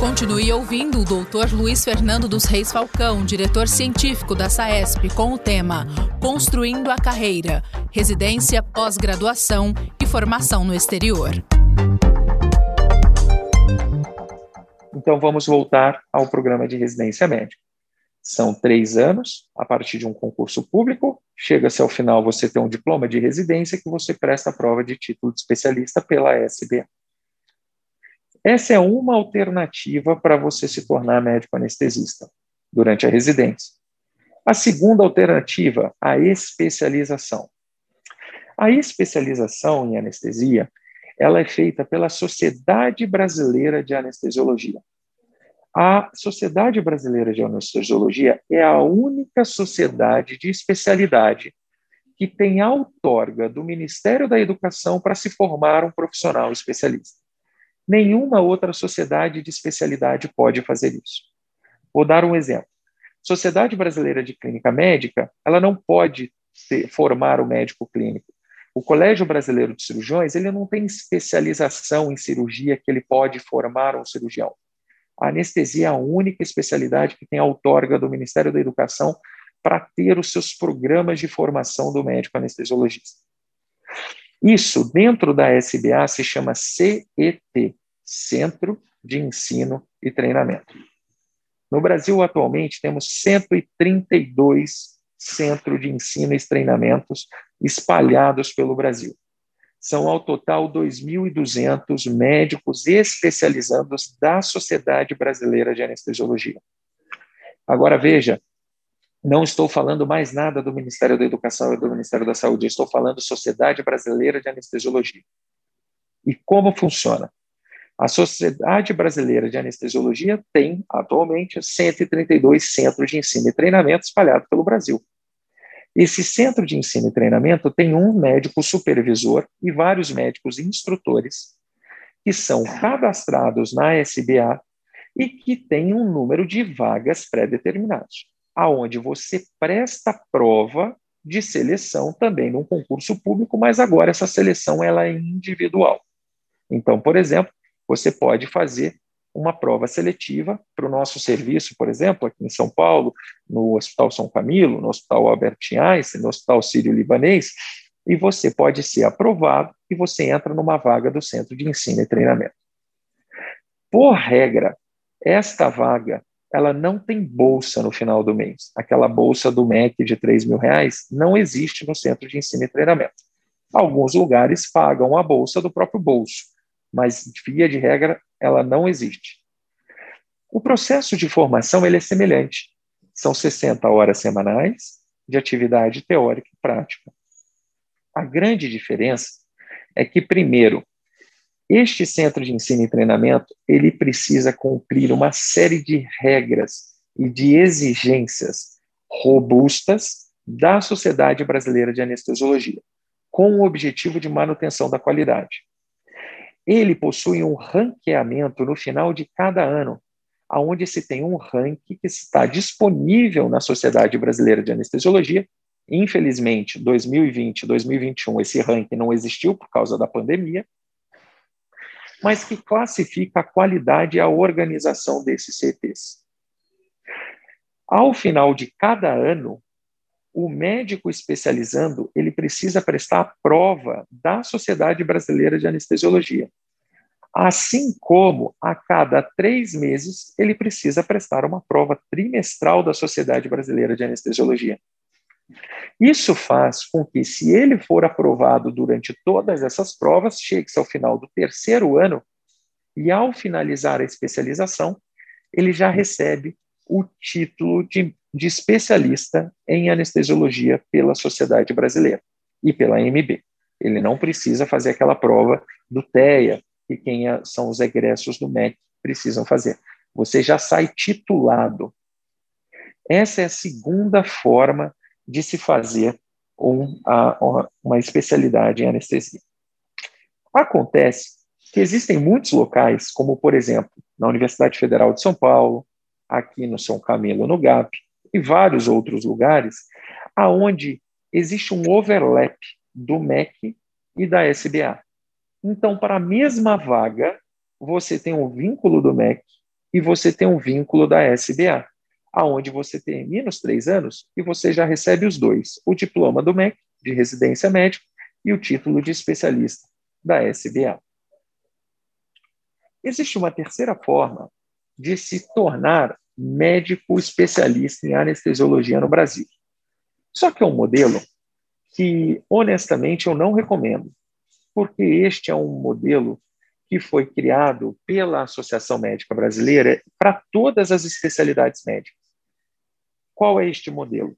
Continue ouvindo o Dr. Luiz Fernando dos Reis Falcão, diretor científico da SAESP, com o tema Construindo a Carreira, Residência, Pós-Graduação e Formação no Exterior. Então, vamos voltar ao programa de residência médica. São 3 anos, a partir de um concurso público, chega-se ao final você ter um diploma de residência que você presta a prova de título de especialista pela SBA. Essa é uma alternativa para você se tornar médico anestesista durante a residência. A segunda alternativa, a especialização. A especialização em anestesia, ela é feita pela Sociedade Brasileira de Anestesiologia. A Sociedade Brasileira de Anestesiologia é a única sociedade de especialidade que tem a outorga do Ministério da Educação para se formar um profissional especialista. Nenhuma outra sociedade de especialidade pode fazer isso. Vou dar um exemplo. Sociedade Brasileira de Clínica Médica, ela não pode formar o médico clínico. O Colégio Brasileiro de Cirurgiões, ele não tem especialização em cirurgia que ele pode formar um cirurgião. A anestesia é a única especialidade que tem a outorga do Ministério da Educação para ter os seus programas de formação do médico anestesiologista. Isso, dentro da SBA, se chama CET, Centro de Ensino e Treinamento. No Brasil, atualmente, temos 132 centros de ensino e treinamentos espalhados pelo Brasil. São, ao total, 2.200 médicos especializados da Sociedade Brasileira de Anestesiologia. Agora, veja, não estou falando mais nada do Ministério da Educação e do Ministério da Saúde, eu estou falando Sociedade Brasileira de Anestesiologia. E como funciona? A Sociedade Brasileira de Anestesiologia tem, atualmente, 132 centros de ensino e treinamento espalhados pelo Brasil. Esse centro de ensino e treinamento tem um médico supervisor e vários médicos instrutores que são cadastrados na SBA e que têm um número de vagas pré-determinados, aonde você presta prova de seleção também num concurso público, mas agora essa seleção ela é individual. Então, por exemplo, você pode fazer uma prova seletiva para o nosso serviço, por exemplo, aqui em São Paulo, no Hospital São Camilo, no Hospital Albert Einstein, no Hospital Sírio-Libanês, e você pode ser aprovado e você entra numa vaga do Centro de Ensino e Treinamento. Por regra, esta vaga ela não tem bolsa no final do mês. Aquela bolsa do MEC de R$3.000 não existe no Centro de Ensino e Treinamento. Alguns lugares pagam a bolsa do próprio bolso, mas, via de regra, ela não existe. O processo de formação ele é semelhante. São 60 horas semanais de atividade teórica e prática. A grande diferença é que, primeiro, este centro de ensino e treinamento, ele precisa cumprir uma série de regras e de exigências robustas da Sociedade Brasileira de Anestesiologia, com o objetivo de manutenção da qualidade. Ele possui um ranqueamento no final de cada ano, onde se tem um ranking que está disponível na Sociedade Brasileira de Anestesiologia. Infelizmente, 2020 e 2021, esse ranking não existiu por causa da pandemia, mas que classifica a qualidade e a organização desses CETs. Ao final de cada ano, o médico especializando, ele precisa prestar a prova da Sociedade Brasileira de Anestesiologia. Assim como, a cada 3 meses, ele precisa prestar uma prova trimestral da Sociedade Brasileira de Anestesiologia. Isso faz com que, se ele for aprovado durante todas essas provas, chegue-se ao final do 3º ano e, ao finalizar a especialização, ele já recebe o título de especialista em anestesiologia pela Sociedade Brasileira e pela AMB. Ele não precisa fazer aquela prova do TEA, que são os egressos do MEC precisam fazer. Você já sai titulado. Essa é a segunda forma de se fazer uma especialidade em anestesia. Acontece que existem muitos locais, como, por exemplo, na Universidade Federal de São Paulo, aqui no São Camilo, no GAP, e vários outros lugares, onde existe um overlap do MEC e da SBA. Então, para a mesma vaga, você tem um vínculo do MEC e você tem um vínculo da SBA, aonde você termina os 3 anos e você já recebe os 2, o diploma do MEC, de residência médica, e o título de especialista da SBA. Existe uma terceira forma de se tornar médico especialista em anestesiologia no Brasil. Só que é um modelo que, honestamente, eu não recomendo, porque este é um modelo que foi criado pela Associação Médica Brasileira para todas as especialidades médicas. Qual é este modelo?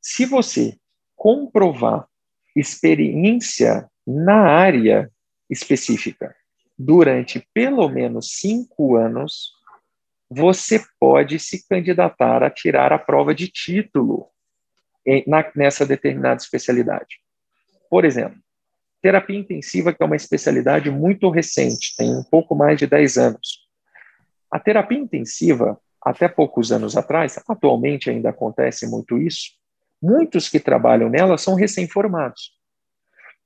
Se você comprovar experiência na área específica durante pelo menos 5 anos, você pode se candidatar a tirar a prova de título nessa determinada especialidade. Por exemplo, terapia intensiva, que é uma especialidade muito recente, tem um pouco mais de 10 anos. A terapia intensiva, até poucos anos atrás, atualmente ainda acontece muito isso, muitos que trabalham nela são recém-formados.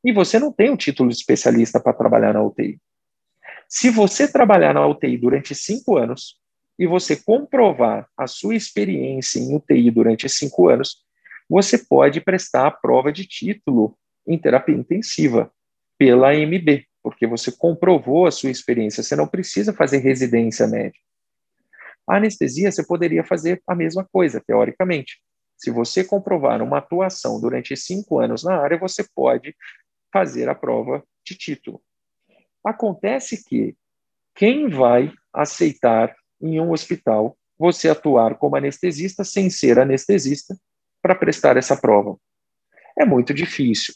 E você não tem um título de especialista para trabalhar na UTI. Se você trabalhar na UTI durante 5 anos e você comprovar a sua experiência em UTI durante 5 anos, você pode prestar a prova de título em terapia intensiva pela AMB, porque você comprovou a sua experiência, você não precisa fazer residência médica. A anestesia, você poderia fazer a mesma coisa, teoricamente. Se você comprovar uma atuação durante 5 anos na área, você pode fazer a prova de título. Acontece que quem vai aceitar em um hospital você atuar como anestesista sem ser anestesista para prestar essa prova? É muito difícil.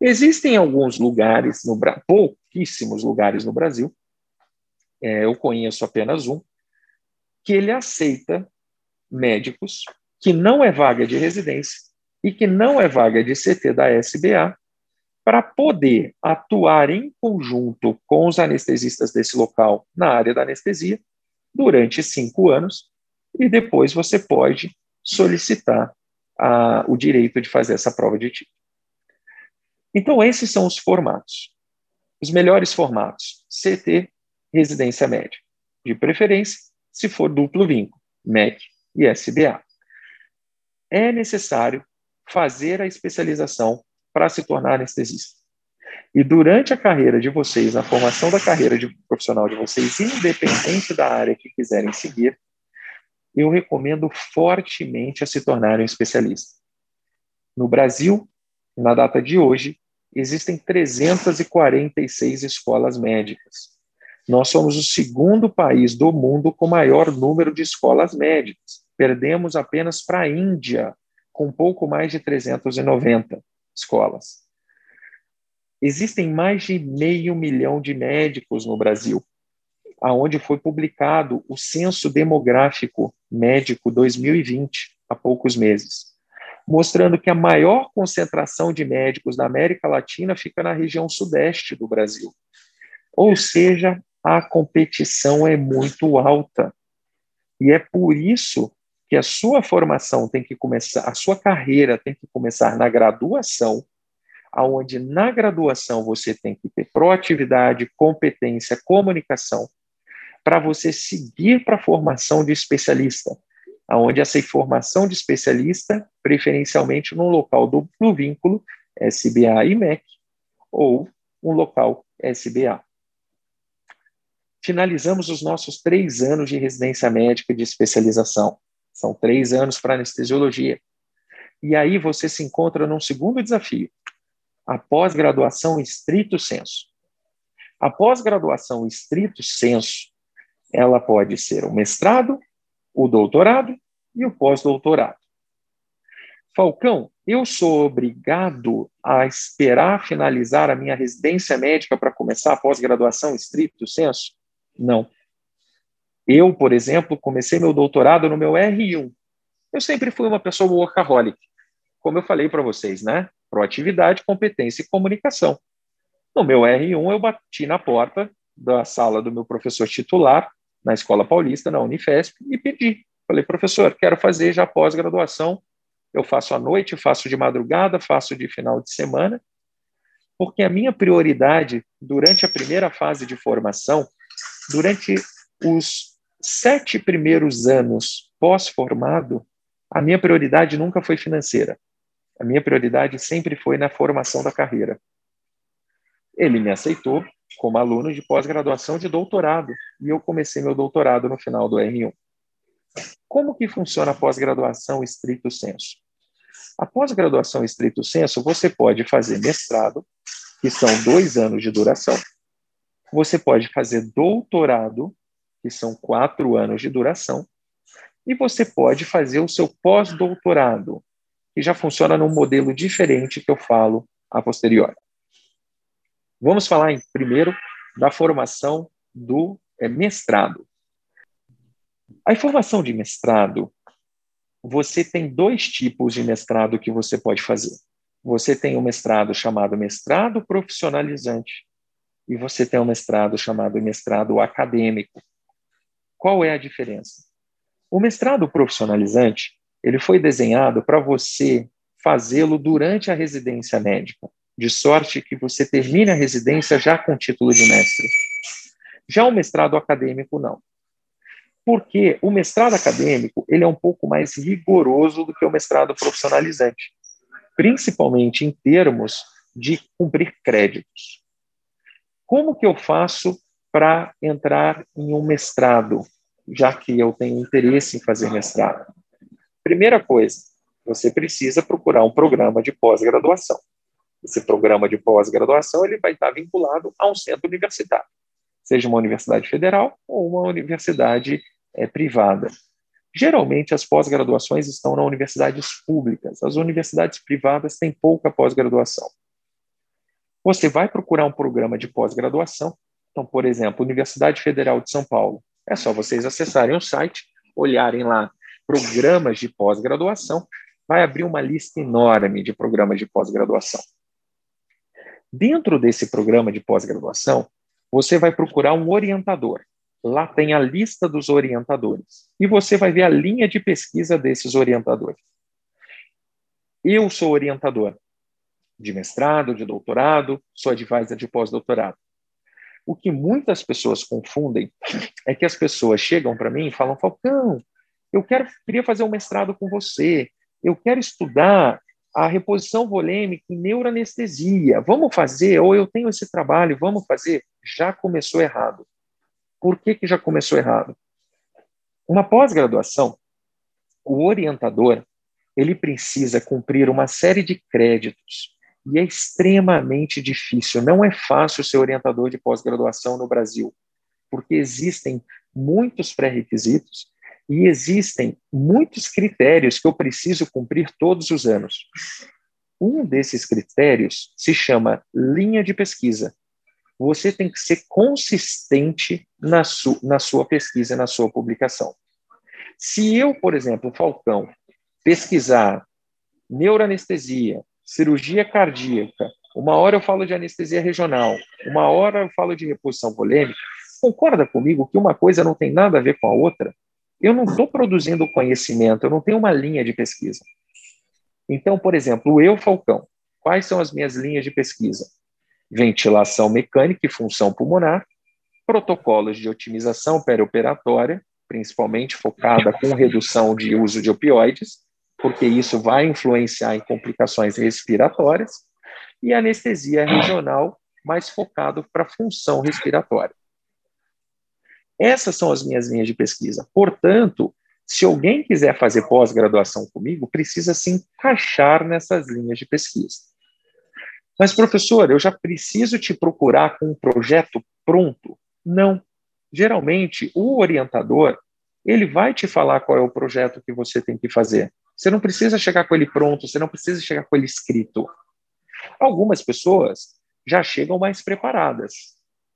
Existem alguns lugares, pouquíssimos lugares no Brasil, eu conheço apenas um, que ele aceita médicos, que não é vaga de residência e que não é vaga de CT da SBA, para poder atuar em conjunto com os anestesistas desse local na área da anestesia durante 5 anos, e depois você pode solicitar o direito de fazer essa prova de título. Então, esses são os formatos. Os melhores formatos: CT, residência médica, de preferência, se for duplo vínculo, MEC e SBA. É necessário fazer a especialização para se tornar anestesista. E durante a carreira de vocês, a formação da carreira de profissional de vocês, independente da área que quiserem seguir, eu recomendo fortemente a se tornarem um especialista. No Brasil, na data de hoje, existem 346 escolas médicas. Nós somos o 2º país do mundo com maior número de escolas médicas. Perdemos apenas para a Índia, com pouco mais de 390 escolas. Existem mais de 500 mil de médicos no Brasil, aonde foi publicado o Censo Demográfico Médico 2020, há poucos meses, mostrando que a maior concentração de médicos da América Latina fica na região sudeste do Brasil. Ou seja, a competição é muito alta. E é por isso que a sua formação tem que começar, a sua carreira tem que começar na graduação, aonde na graduação você tem que ter proatividade, competência, comunicação, para você seguir para a formação de especialista, aonde essa formação de especialista, preferencialmente num local duplo vínculo, SBA e MEC, ou um local SBA. Finalizamos os nossos 3 anos de residência médica de especialização. São 3 anos para anestesiologia. E aí você se encontra num segundo desafio: a pós-graduação em stricto sensu. A pós-graduação em stricto sensu, ela pode ser o mestrado, o doutorado e o pós-doutorado. Falcão, eu sou obrigado a esperar finalizar a minha residência médica para começar a pós-graduação em stricto sensu? Não. Eu, por exemplo, comecei meu doutorado no meu R1. Eu sempre fui uma pessoa workaholic, como eu falei para vocês, né? Proatividade, competência e comunicação. No meu R1, eu bati na porta da sala do meu professor titular, na Escola Paulista, na Unifesp, e pedi. Falei, professor, quero fazer já pós-graduação. Eu faço à noite, faço de madrugada, faço de final de semana, porque a minha prioridade durante a primeira fase de formação, durante os 7 primeiros anos pós-formado, a minha prioridade nunca foi financeira. A minha prioridade sempre foi na formação da carreira. Ele me aceitou como aluno de pós-graduação de doutorado, e eu comecei meu doutorado no final do R1. Como que funciona a pós-graduação estrito sensu? A pós-graduação estrito sensu, você pode fazer mestrado, que são 2 anos de duração. Você pode fazer doutorado, que são 4 anos de duração. E você pode fazer o seu pós-doutorado, que já funciona num modelo diferente que eu falo a posteriori. Vamos falar, primeiro, da formação do mestrado. A formação de mestrado, você tem 2 tipos de mestrado que você pode fazer. Você tem um mestrado chamado mestrado profissionalizante e você tem um mestrado chamado mestrado acadêmico. Qual é a diferença? O mestrado profissionalizante, ele foi desenhado para você fazê-lo durante a residência médica, de sorte que você termine a residência já com título de mestre. Já o mestrado acadêmico, não. Porque o mestrado acadêmico, ele é um pouco mais rigoroso do que o mestrado profissionalizante, principalmente em termos de cumprir créditos. Como que eu faço para entrar em um mestrado, já que eu tenho interesse em fazer mestrado? Primeira coisa, você precisa procurar um programa de pós-graduação. Esse programa de pós-graduação, ele vai estar vinculado a um centro universitário, seja uma universidade federal ou uma universidade privada. Geralmente, as pós-graduações estão nas universidades públicas. As universidades privadas têm pouca pós-graduação. Você vai procurar um programa de pós-graduação. Então, por exemplo, Universidade Federal de São Paulo. É só vocês acessarem o site, olharem lá programas de pós-graduação, vai abrir uma lista enorme de programas de pós-graduação. Dentro desse programa de pós-graduação, você vai procurar um orientador. Lá tem a lista dos orientadores. E você vai ver a linha de pesquisa desses orientadores. Eu sou orientador de mestrado, de doutorado, sou advisor de pós-doutorado. O que muitas pessoas confundem é que as pessoas chegam para mim e falam: Falcão, eu queria fazer um mestrado com você, eu quero estudar a reposição volêmica em neuroanestesia, vamos fazer, ou eu tenho esse trabalho, vamos fazer. Já começou errado. Por que que já começou errado? Uma pós-graduação, o orientador, ele precisa cumprir uma série de créditos, e é extremamente difícil, não é fácil ser orientador de pós-graduação no Brasil, porque existem muitos pré-requisitos e existem muitos critérios que eu preciso cumprir todos os anos. Um desses critérios se chama linha de pesquisa. Você tem que ser consistente na sua pesquisa, na sua publicação. Se eu, por exemplo, Falcão, pesquisar neuroanestesia, cirurgia cardíaca, uma hora eu falo de anestesia regional, uma hora eu falo de reposição volêmica, concorda comigo que uma coisa não tem nada a ver com a outra? Eu não estou produzindo conhecimento, eu não tenho uma linha de pesquisa. Então, por exemplo, eu, Falcão, quais são as minhas linhas de pesquisa? Ventilação mecânica e função pulmonar, protocolos de otimização perioperatória, principalmente focada com redução de uso de opioides, porque isso vai influenciar em complicações respiratórias, e anestesia regional, mais focado para função respiratória. Essas são as minhas linhas de pesquisa. Portanto, se alguém quiser fazer pós-graduação comigo, precisa se encaixar nessas linhas de pesquisa. Mas, professor, eu já preciso te procurar com um projeto pronto? Não. Geralmente, o orientador, ele vai te falar qual é o projeto que você tem que fazer. Você não precisa chegar com ele pronto, você não precisa chegar com ele escrito. Algumas pessoas já chegam mais preparadas.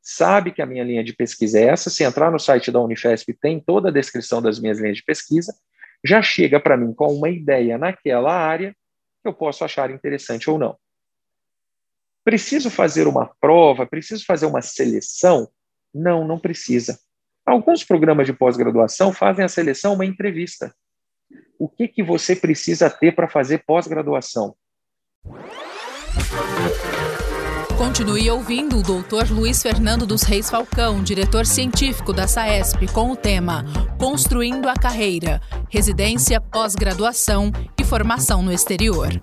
Sabe que a minha linha de pesquisa é essa, se entrar no site da Unifesp tem toda a descrição das minhas linhas de pesquisa, já chega para mim com uma ideia naquela área que eu posso achar interessante ou não. Preciso fazer uma prova? Preciso fazer uma seleção? Não, não precisa. Alguns programas de pós-graduação fazem a seleção uma entrevista. O que que você precisa ter para fazer pós-graduação? Continue ouvindo o Dr. Luiz Fernando dos Reis Falcão, diretor científico da SAESP, com o tema Construindo a Carreira, Residência, Pós-Graduação e Formação no Exterior.